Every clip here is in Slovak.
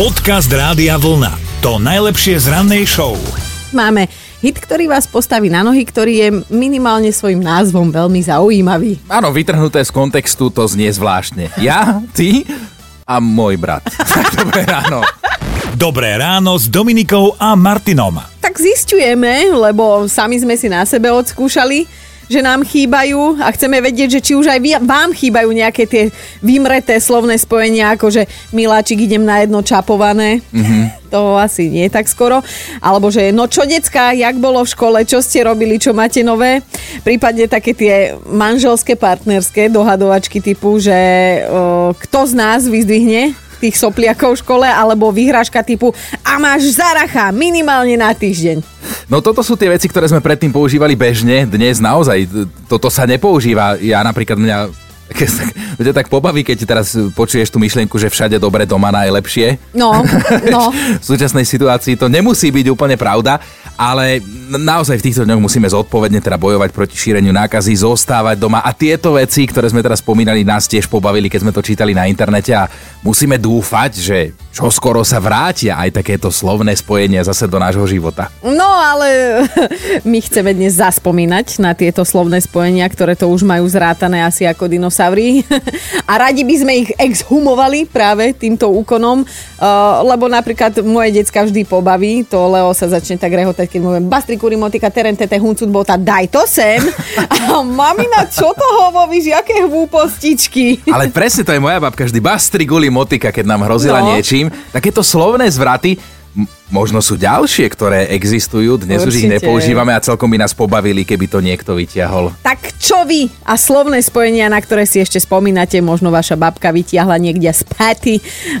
Podcast Rádia Vlna. To najlepšie z rannej show. Máme hit, ktorý vás postaví na nohy, ktorý je minimálne svojim názvom veľmi zaujímavý. Áno, vytrhnuté z kontextu to znie zvláštne. Ja, ty a môj brat. Dobré ráno. Dobré ráno s Dominikou a Martinom. Tak zisťujeme, lebo sami sme si na sebe odskúšali, že nám chýbajú a chceme vedieť, že či už aj vám chýbajú nejaké tie vymreté slovné spojenia, ako že miláčik, idem na jedno čapované. Mm-hmm. To asi nie tak skoro. Alebo že no čo, decka, jak bolo v škole, čo ste robili, čo máte nové? Prípadne také tie manželské, partnerské dohadovačky typu, že kto z nás vyzdvihne tých sopliakov v škole, alebo vyhráška typu a máš zaracha minimálne na týždeň. No toto sú tie veci, ktoré sme predtým používali bežne, dnes naozaj toto sa nepoužíva. Ja napríklad mňa tak pobaví, keď teraz počuješ tú myšlienku, že všade dobre, doma najlepšie. No. V súčasnej situácii to nemusí byť úplne pravda, ale naozaj v týchto dňoch musíme zodpovedne teda bojovať proti šíreniu nákazy, zostávať doma a tieto veci, ktoré sme teraz spomínali, nás tiež pobavili, keď sme to čítali na internete a musíme dúfať, že čoskoro sa vrátia aj takéto slovné spojenia zase do nášho života. No ale my chceme dnes zaspomínať na tieto slovné spojenia, ktoré to už majú zrátané asi ako dinosaury a radi by sme ich exhumovali práve týmto úkonom, lebo napríklad moje decka vždy pobaví, to Leo sa začne tak rehotať, keď môžem bastrikúri motika, teren tete huncut bota, daj to sem a mamina, čo to hovoríš, jaké hlúpostičky. Ale presne to je moja babka vždy, bastrikúri motika, keď nám hrozila niečím. Takéto slovné zvraty, možno sú ďalšie, ktoré existujú, dnes určite už ich nepoužívame a celkom by nás pobavili, keby to niekto vytiahol. Tak čo vy a slovné spojenia, na ktoré si ešte spomínate, možno vaša babka vytiahla niekde z paty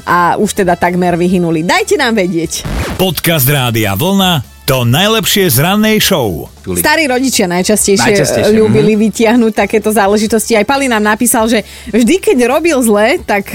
a už teda takmer vyhynuli. Dajte nám vedieť. Podcast Rádia Vlna. To najlepšie z rannej show. Starí rodičia najčastejšie ľúbili vytiahnuť takéto záležitosti. Aj Pali nám napísal, že vždy, keď robil zle, tak,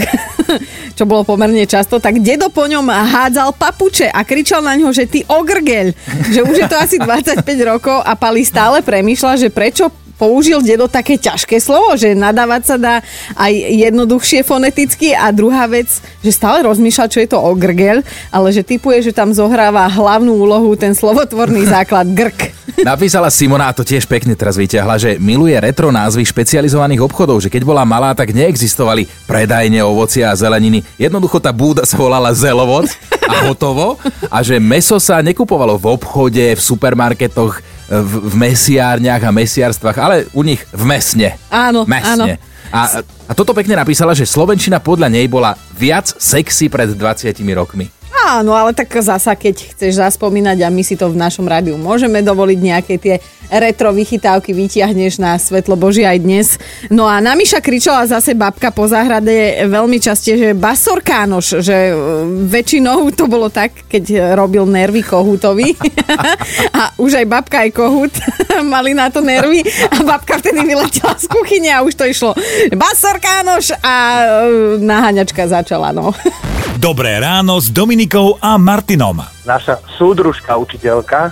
čo bolo pomerne často, tak dedo po ňom hádzal papuče a kričal na ňo, že ty ogrgeľ. Že už je to asi 25 rokov a Pali stále premýšľa, že prečo použil dedo také ťažké slovo, že nadávať sa dá aj jednoduchšie foneticky a druhá vec, že stále rozmýšľa, čo je to ogrgel, ale že tipuje, že tam zohráva hlavnú úlohu ten slovotvorný základ grk. Napísala Simona, a to tiež pekne teraz vyťahla, že miluje retro názvy špecializovaných obchodov, že keď bola malá, tak neexistovali predajne ovocia a zeleniny. Jednoducho tá búda sa volala Zelovod a hotovo a že meso sa nekupovalo v obchode, v supermarketoch, v mesiárniach a mesiarstvách, ale u nich v mesne. Áno, mesne. Áno. A toto pekne napísala, že slovenčina podľa nej bola viac sexy pred 20 rokmi. Áno, ale tak zasa, keď chceš zaspomínať a my si to v našom rádiu môžeme dovoliť, nejaké tie retro vychytávky vytiahneš na svetlo Božie aj dnes. No a na Miša kričala zase babka po záhrade veľmi časte, že basorkánoš, že väčšinou to bolo tak, keď robil nervy kohútovi a už aj babka aj kohút mali na to nervy a babka vtedy vyletela z kuchyne a už to išlo basorkánoš a na Haňačka začala, no. Dobré ráno s Dominikou a Martinom. Naša súdružka, učiteľka,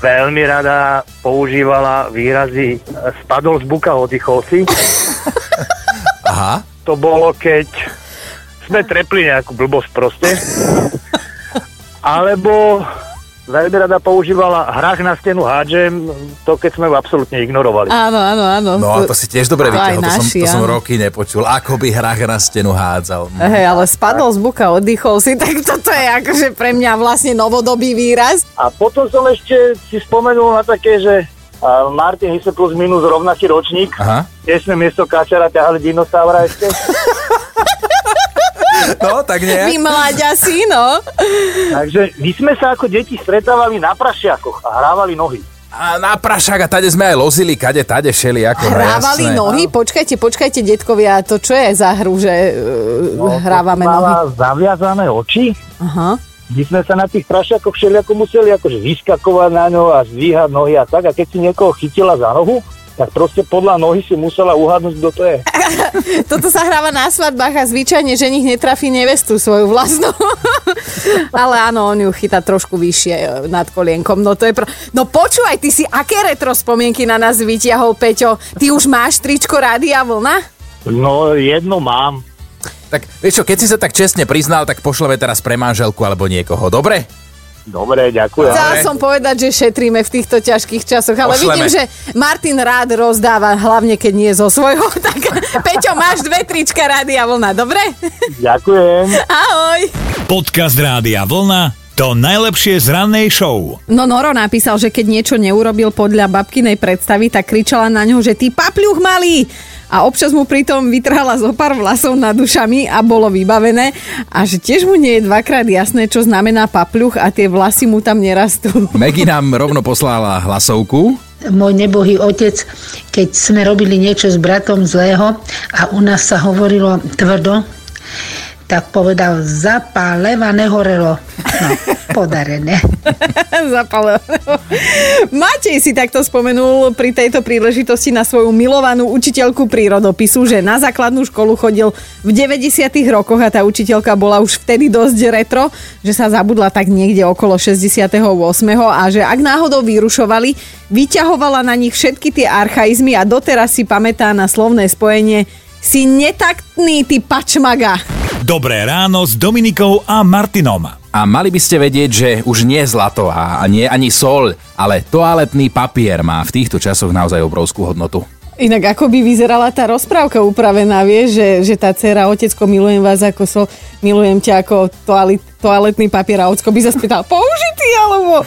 veľmi rada používala výrazy spadol z buka, oddychol si. Aha. To bolo, keď sme trepli nejakú blbosť proste. Alebo veľmi rada používala hrách na stenu hádžem, to keď sme ju absolútne ignorovali. Áno. No a to si tiež dobre vytiahol, to som roky nepočul, ako by hrách na stenu hádzal. Hej, ale spadol z buka, oddychol si, tak toto je akože pre mňa vlastne novodobý výraz. A potom som ešte si spomenul na také, že Martin Hysel plus minus rovnaký ročník, tiež sme miesto kačera ťahali dinosaura ešte. No, tak nejak. Vy mláďasi, no. Takže my sme sa ako deti stretávali na prašiakoch a hrávali nohy. A na prašák a tade sme aj lozili, kade tade šeli ako hrávali nohy? Áno. Počkajte, detkovia, to čo je za hru, že hrávame nohy? Mala zaviazané oči. Aha. My sme sa na tých prašiakoch šeliako museli akože vyskakovať na ňo a zdvíhať nohy a tak. A keď si niekoho chytila za nohu, tak proste podľa nohy si musela uhádnuť, kto to je. Toto sa hráva na svadbách a zvyčajne ženich netrafí nevestu svoju vlastnú. Ale áno, on ju chytá trošku vyššie nad kolienkom. No to je No počúvaj, ty si aké retro spomienky na nás vytiahol, Peťo? Ty už máš tričko Rádia Vlna? No, jedno mám. Tak vieš čo, keď si sa tak čestne priznal, tak pošleme teraz pre manželku alebo niekoho, dobre? Dobre, ďakujem. Chcela som povedať, že šetríme v týchto ťažkých časoch, ale vidím, že Martin rád rozdáva, hlavne keď nie zo svojho. Tak Peťo, máš 2 trička Rádia Vlna, dobre? Ďakujem. Ahoj. Podcast Rádia Vlna, to najlepšie z rannej show. No Noro napísal, že keď niečo neurobil podľa babkinej predstavy, tak kričala na ňo, že ty papľuch malý. A občas mu pritom vytrhala zo pár vlasov nad ušami a bolo vybavené. A že tiež mu nie je 2-krát jasné, čo znamená papľuch a tie vlasy mu tam nerastú. Megy nám rovno poslala hlasovku. Môj nebohý otec, keď sme robili niečo s bratom zlého a u nás sa hovorilo tvrdo, tak povedal, zapáleva nehorelo. No, podarené. Zapáleva. Matej si takto spomenul pri tejto príležitosti na svoju milovanú učiteľku prírodopisu, že na základnú školu chodil v 90. rokoch a tá učiteľka bola už vtedy dosť retro, že sa zabudla tak niekde okolo 68. a že ak náhodou vyrušovali, vyťahovala na nich všetky tie archaizmy a doteraz si pamätá na slovné spojenie si netaktný, ty pačmaga. Dobré ráno s Dominikou a Martinom. A mali by ste vedieť, že už nie zlato a nie ani sol, ale toaletný papier má v týchto časoch naozaj obrovskú hodnotu. Inak ako by vyzerala tá rozprávka upravená, vieš, že tá dcera, otecko, milujem vás ako sol, milujem ťa ako toaletný papier a ocko by sa spýtal, použitý alebo...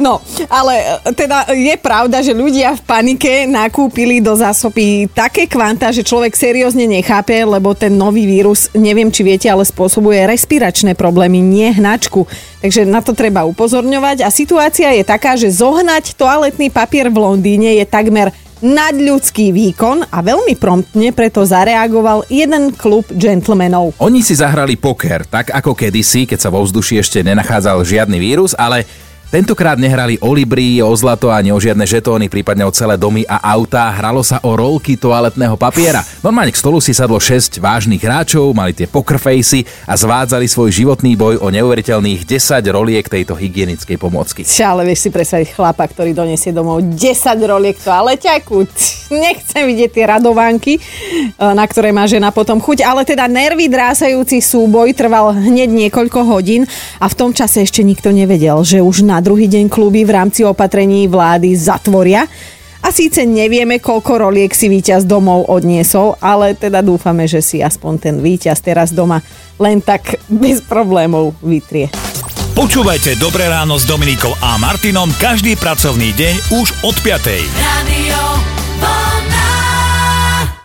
No, ale teda je pravda, že ľudia v panike nakúpili do zásoby také kvanta, že človek seriózne nechápe, lebo ten nový vírus, neviem či viete, ale spôsobuje respiračné problémy, nie hnačku. Takže na to treba upozorňovať a situácia je taká, že zohnať toaletný papier v Londýne je takmer nadľudský výkon a veľmi promptne preto zareagoval jeden klub gentlemanov. Oni si zahrali poker, tak ako kedysi, keď sa vo vzduši ešte nenachádzal žiadny vírus, ale tentokrát nehrali o libry, o zlato ani o žiadne žetóny, prípadne o celé domy a autá. Hralo sa o rolky toaletného papiera. Normálne k stolu si sadlo 6 vážnych hráčov, mali tie poker facey a zvádzali svoj životný boj o neuveriteľných 10 roliek tejto hygienickej pomôcky. Ale vieš si presadiť chlapa, ktorý donesie domov 10 roliek toaleťaku. Nechcem vidieť tie radovánky, na ktoré má žena potom chuť, ale teda nervy drásajúci súboj trval hneď niekoľko hodín a v tom čase ešte nikto nevedel, že už na druhý deň kluby v rámci opatrení vlády zatvoria. A síce nevieme, koľko roliek si víťaz domov odniesol, ale teda dúfame, že si aspoň ten víťaz teraz doma len tak bez problémov vytrie. Počúvajte Dobré ráno s Dominikou a Martinom každý pracovný deň už od 5.